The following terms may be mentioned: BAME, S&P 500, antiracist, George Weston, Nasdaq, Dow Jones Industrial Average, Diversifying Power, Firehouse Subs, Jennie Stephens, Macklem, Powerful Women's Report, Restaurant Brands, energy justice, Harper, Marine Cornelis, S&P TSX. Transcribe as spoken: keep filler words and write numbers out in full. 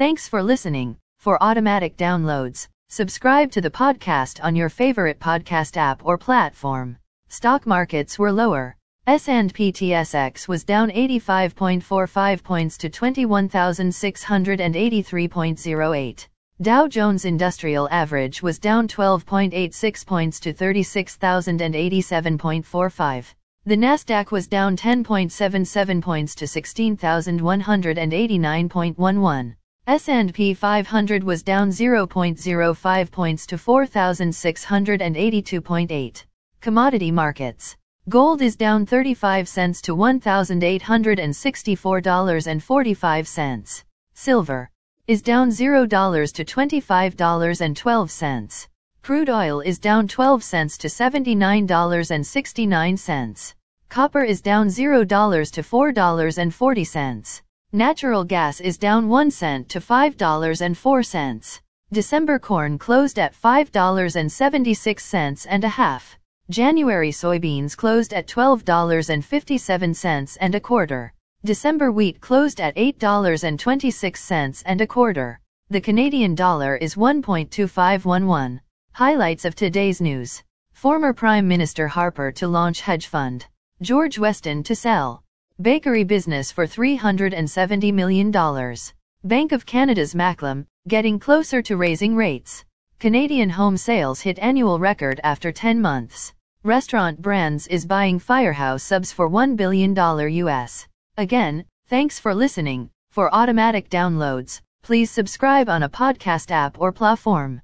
Thanks for listening. For automatic downloads, subscribe to the podcast on your favorite podcast app or platform. Stock markets were lower. S and P T S X was down eighty-five point four five points to twenty-one thousand six hundred eighty-three point zero eight. Dow Jones Industrial Average was down twelve point eight six points to thirty-six thousand eighty-seven point four five. The Nasdaq was down ten point seven seven points to sixteen thousand one hundred eighty-nine point one one. S and P five hundred was down zero point zero five points to four thousand six hundred eighty-two point eight. Commodity markets. Gold is down thirty-five cents to one thousand eight hundred sixty-four dollars and forty-five cents. Silver is down zero dollars to twenty-five dollars and twelve cents. Crude oil is down twelve cents to seventy-nine dollars and sixty-nine cents. Copper is down zero dollars to four dollars and forty cents. Natural gas is down one cent to five dollars and four cents. December corn closed at five dollars and seventy-six cents and a half. January soybeans closed at twelve dollars and fifty-seven cents and a quarter. December wheat closed at eight dollars and twenty-six cents and a quarter. The Canadian dollar is one point two five one one. Highlights of today's news. Former Prime Minister Harper to launch hedge fund. George Weston to sell bakery business for three hundred seventy million dollars. Bank of Canada's Macklem, getting closer to raising rates. Canadian home sales hit annual record after ten months. Restaurant Brands is buying Firehouse Subs for one billion dollars U S. Again, thanks for listening. For automatic downloads, please subscribe on a podcast app or platform.